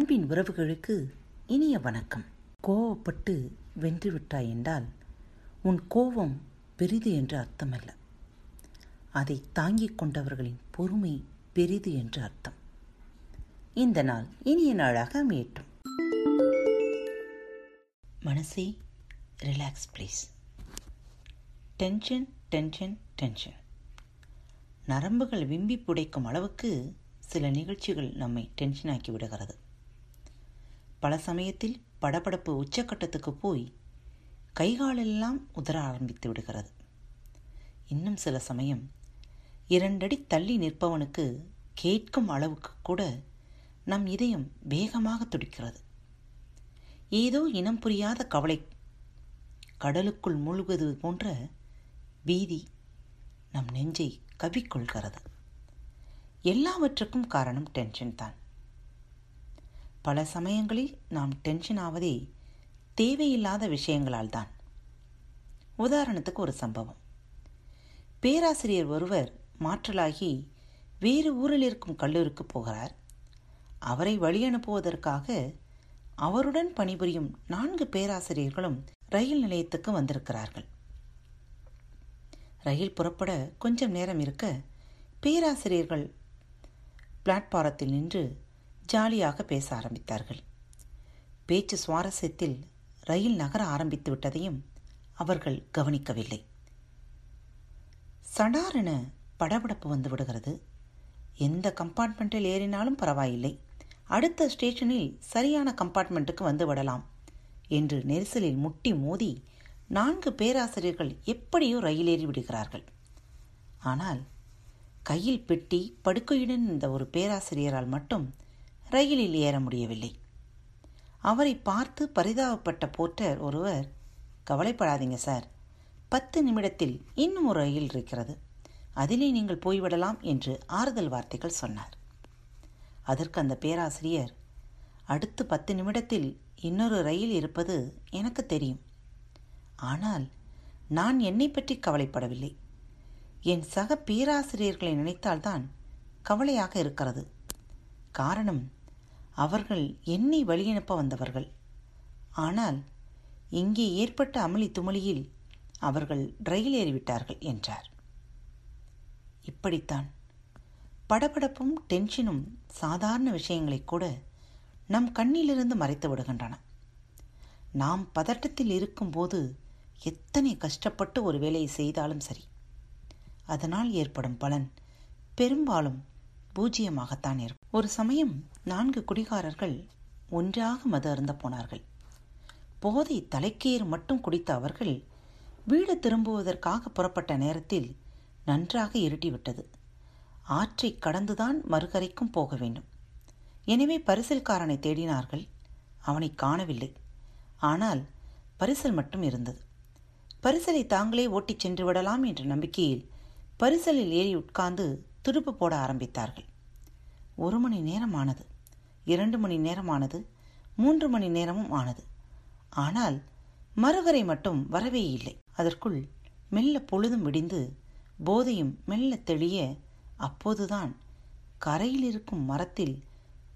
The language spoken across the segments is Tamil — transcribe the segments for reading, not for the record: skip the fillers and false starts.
அன்பின் உறவுகளுக்கு இனிய வணக்கம். கோவப்பட்டு வென்றுவிட்டாய் என்றால் உன் கோபம் பெரிது என்று அர்த்தமல்ல, அதை தாங்கிக் கொண்டவர்களின் பொறுமை பெரிது என்று அர்த்தம். இந்த நாள் இனிய நாளாக அமையட்டும். மனசை relax please. Tension tension tension. நரம்புகள் விம்பி புடைக்கும் அளவுக்கு சில நிகழ்ச்சிகள் நம்மை டென்ஷனாக்கி விடுகிறது. பல சமயத்தில் படபடப்பு உச்சக்கட்டத்துக்கு போய் கைகாலெல்லாம் உதற ஆரம்பித்து விடுகிறது. இன்னும் சில சமயம் 2 அடி தள்ளி நிற்பவனுக்கு கேட்கும் அளவுக்கு கூட நம் இதயம் வேகமாக துடிக்கிறது. ஏதோ இனம் புரியாத கவலை கடலுக்குள் மூழ்குவது போன்ற பீதி நம் நெஞ்சை கவிக்கொள்கிறது. எல்லாவற்றுக்கும் காரணம் டென்ஷன் தான். பல சமயங்களில் நாம் டென்ஷன் ஆவதே தேவையில்லாத விஷயங்களால் தான். உதாரணத்துக்கு ஒரு சம்பவம். பேராசிரியர் ஒருவர் மாற்றலாகி வேறு ஊரில் இருக்கும் கல்லூரிக்கு போகிறார். அவரை வழி அனுப்புவதற்காக அவருடன் பணிபுரியும் 4 பேராசிரியர்களும் ரயில் நிலையத்துக்கு வந்திருக்கிறார்கள். ரயில் புறப்பட கொஞ்சம் நேரம் இருக்க பேராசிரியர்கள் பிளாட்பாரத்தில் நின்று ஜாலியாக பேச ஆரம்பித்தார்கள். பேச்சு சுவாரஸ்யத்தில் ரயில் நகர ஆரம்பித்து விட்டதையும் அவர்கள் கவனிக்கவில்லை. சடாரென படபடப்பு வந்து விடுகிறது. எந்த கம்பார்ட்மெண்ட்டில் ஏறினாலும் பரவாயில்லை, அடுத்த ஸ்டேஷனில் சரியான கம்பார்ட்மெண்ட்டுக்கு வந்து விடலாம் என்று நெரிசலில் முட்டி மோதி 4 பேராசிரியர்கள் எப்படியோ ரயில் ஏறி விடுகிறார்கள். ஆனால் கையில் பெட்டி படுக்கையுடன் இருந்த ஒரு பேராசிரியரால் மட்டும் ரயிலில் ஏற முடியவில்லை. அவரை பார்த்து பரிதாபப்பட்ட போர்ட்டர் ஒருவர், "கவலைப்படாதீங்க சார், 10 நிமிடத்தில் இன்னும் ஒரு ரயில் இருக்கிறது, அதிலே நீங்கள் போய்விடலாம்" என்று ஆறுதல் வார்த்தைகள் சொன்னார். அதற்கு அந்த பேராசிரியர், "அடுத்து 10 நிமிடத்தில் இன்னொரு ரயில் இருப்பது எனக்கு தெரியும். ஆனால் நான் என்னை பற்றி கவலைப்படவில்லை, என் சக பேராசிரியர்களை நினைத்தால்தான் கவலையாக இருக்கிறது. காரணம், அவர்கள் என்னை வழியனுப்ப வந்தவர்கள். ஆனால் இங்கே ஏற்பட்ட அமளி துமளியில் அவர்கள் ரயில் ஏறிவிட்டார்கள்" என்றார். இப்படித்தான் படபடப்பும் டென்ஷனும் சாதாரண விஷயங்களை கூட நம் கண்ணிலிருந்து மறைத்து விடுகின்றன. நாம் பதட்டத்தில் இருக்கும்போது எத்தனை கஷ்டப்பட்டு ஒரு வேலையை செய்தாலும் சரி, அதனால் ஏற்படும் பலன் பெரும்பாலும் பூஜ்ஜியமாகத்தான் இருக்கும். ஒரு சமயம் 4 குடிகாரர்கள் ஒன்றாக மது அருந்த போனார்கள். போதை தலைக்கேறு மட்டும் குடித்த அவர்கள் வீடு திரும்புவதற்காக புறப்பட்ட நேரத்தில் நன்றாக இருட்டிவிட்டது. ஆற்றை கடந்துதான் மறுகரைக்கும் போக வேண்டும். எனவே பரிசல்காரனை தேடினார்கள். அவனை காணவில்லை. ஆனால் பரிசல் மட்டும் இருந்தது. பரிசலை தாங்களே ஓட்டிச் சென்று விடலாம் என்ற நம்பிக்கையில் பரிசலில் ஏறி உட்கார்ந்து துடுப்பு போட ஆரம்பித்தார்கள். 1 மணி நேரம் ஆனது, 2 மணி நேரம் ஆனது, 3 மணி நேரமும் ஆனது. ஆனால் மறுகரை மட்டும் வரவே இல்லை. அதற்குள் மெல்ல பொழுதும் விடிந்து போதையும் மெல்ல தெளிய, அப்போதுதான் கரையில் இருக்கும் மரத்தில்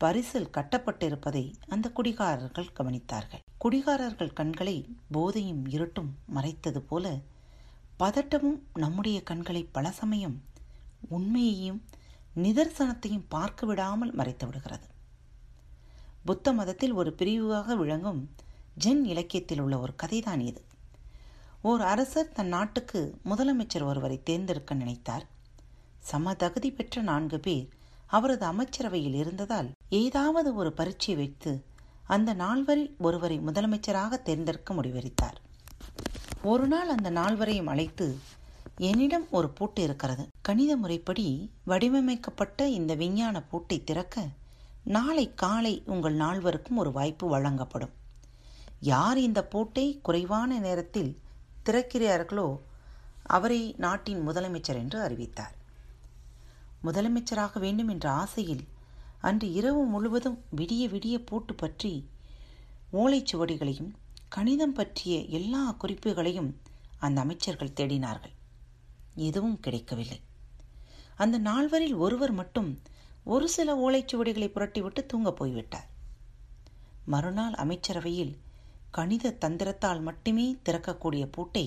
பரிசல் கட்டப்பட்டிருப்பதை அந்த குடிகாரர்கள் கவனித்தார்கள். குடிகாரர்கள் கண்களை போதையும் இருட்டும் மறைத்தது போல பதட்டமும் நம்முடைய கண்களை பல சமயம் உண்மையையும் நிதர்சனத்தையும் பார்க்க விடாமல் மறைத்து விடுகிறது. புத்த மதத்தில் ஒரு பிரிவாக விளங்கும் ஜென் இலக்கியத்தில் உள்ள ஒரு கதைதான் இது. ஓர் அரசர் தன் நாட்டுக்கு முதலமைச்சர் ஒருவரை தேர்ந்தெடுக்க நினைத்தார். சம தகுதி பெற்ற 4 பேர் அவரது அமைச்சரவையில் இருந்ததால் ஏதாவது ஒரு பரீட்சை வைத்து அந்த 4 பேரில் ஒருவரை முதலமைச்சராக தேர்ந்தெடுக்க முடிவெடுத்தார். ஒரு நாள் அந்த 4 பேரையும் அழைத்து, "என்னிடம் ஒரு பூட்டு இருக்கிறது. கணித முறைப்படி வடிவமைக்கப்பட்ட இந்த விஞ்ஞான பூட்டை திறக்க நாளை காலை உங்கள் 4 பேருக்கும் ஒரு வாய்ப்பு வழங்கப்படும். யார் இந்த பூட்டை குறைவான நேரத்தில் திறக்கிறார்களோ அவரை நாட்டின் முதலமைச்சர்" என்று அறிவித்தார். முதலமைச்சராக வேண்டும் என்ற ஆசையில் அன்று இரவு முழுவதும் விடிய விடிய பூட்டு பற்றி ஓலைச்சுவடிகளையும் கணிதம் பற்றிய எல்லா குறிப்புகளையும் அந்த அமைச்சர்கள் தேடினார்கள். எதுவும் கிடைக்கவில்லை. அந்த 4 பேரில் ஒருவர் மட்டும் ஒரு சில ஓலைச்சுவடிகளை புரட்டிவிட்டு தூங்க போய்விட்டார். மறுநாள் அமைச்சரவையில் கணித தந்திரத்தால் மட்டுமே திறக்கக்கூடிய பூட்டை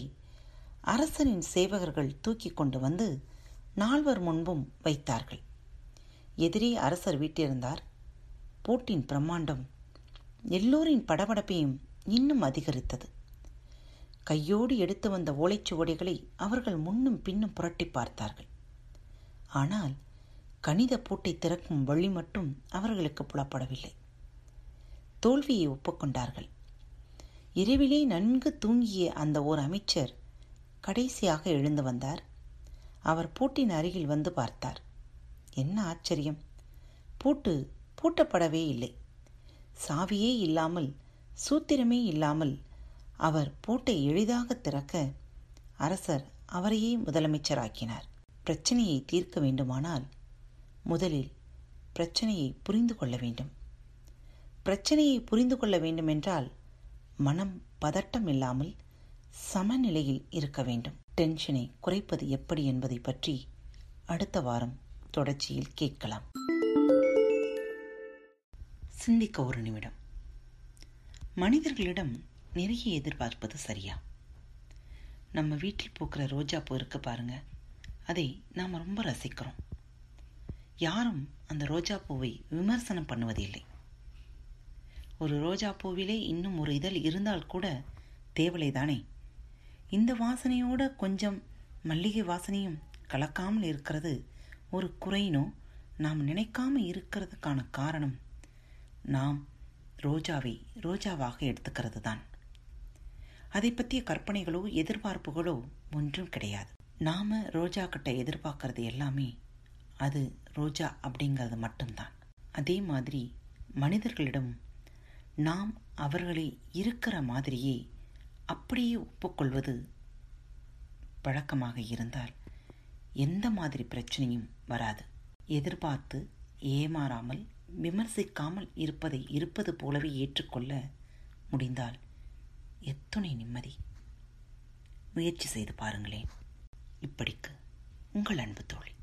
அரசனின் சேவகர்கள் தூக்கி கொண்டு வந்து நால்வர் முன்பும் வைத்தார்கள். எதிரே அரசர் வீட்டிருந்தார். பூட்டின் பிரம்மாண்டம் எல்லோரின் படபடப்பையும் இன்னும் அதிகரித்தது. கையோடு எடுத்து வந்த ஓலைச்சுவடிகளை அவர்கள் முன்னும் பின்னும் புரட்டி பார்த்தார்கள். ஆனால் கணித பூட்டை திறக்கும் வழி மட்டும் அவர்களுக்கு புலப்படவில்லை. தோல்வியை ஒப்புக்கொண்டார்கள். இரவிலே நன்கு தூங்கிய அந்த ஓர் அமைச்சர் கடைசியாக எழுந்து வந்தார். அவர் பூட்டின் அருகில் வந்து பார்த்தார். என்ன ஆச்சரியம்! பூட்டு பூட்டப்படவே இல்லை. சாவியே இல்லாமல், சூத்திரமே இல்லாமல் அவர் பூட்டை எளிதாக திறக்க அரசர் அவரையே முதலமைச்சராக்கினார். பிரச்சனையை தீர்க்க வேண்டுமானால் முதலில் பிரச்சனையை புரிந்து கொள்ள வேண்டும். பிரச்சனையை புரிந்து கொள்ள வேண்டுமென்றால் மனம் பதட்டம் இல்லாமல் சமநிலையில் இருக்க வேண்டும். டென்ஷனை குறைப்பது எப்படி என்பதை பற்றி அடுத்த வாரம் தொடர்ச்சியில் கேட்கலாம். சிந்திக்க ஒரு நிமிடம். மனிதர்களிடம் நிறைய எதிர்பார்ப்பது சரியா? நம்ம வீட்டில் பூக்கிற ரோஜா பூ இருக்கு பாருங்க, அதை நாம் ரொம்ப ரசிக்கிறோம். யாரும் அந்த ரோஜா பூவை விமர்சனம் பண்ணுவதில்லை. ஒரு ரோஜா பூவிலே இன்னும் ஒரு இதழ் இருந்தால் கூட தேவலை தானே, இந்த வாசனையோட கொஞ்சம் மல்லிகை வாசனையும் கலக்காமல் இருக்கிறது ஒரு குறைனோ நாம் நினைக்காம இருக்கிறதுக்கான காரணம் நாம் ரோஜாவை ரோஜாவாக எடுத்துக்கிறது தான். அதை பற்றிய கற்பனைகளோ எதிர்பார்ப்புகளோ ஒன்றும் கிடையாது. நாம் ரோஜா கிட்ட எதிர்பார்க்கறது எல்லாமே அது ரோஜா அப்படிங்கிறது மட்டும்தான். அதே மாதிரி மனிதர்களிடம் நாம் அவர்களை இருக்கிற மாதிரியே அப்படியே ஒப்புக்கொள்வது பழக்கமாக இருந்தால் எந்த மாதிரி பிரச்சனையும் வராது. எதிர்பார்த்து ஏமாறாமல் விமர்சிக்காமல் இருப்பதை இருப்பது போலவே ஏற்றுக்கொள்ள முடிந்தால் எத்தனை நிம்மதி! முயற்சி செய்து பாருங்களேன். இப்படிக்கு உங்கள் அன்பு தோழி.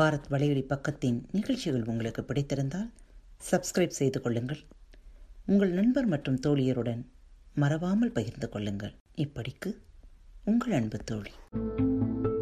பாரத் வலையொலி பக்கத்தின் நிகழ்ச்சிகள் உங்களுக்கு பிடித்திருந்தால் சப்ஸ்கிரைப் செய்து கொள்ளுங்கள். உங்கள் நண்பர் மற்றும் தோழியருடன் மறவாமல் பகிர்ந்து கொள்ளுங்கள். இப்படிக்கு உங்கள் அன்பு தோழி.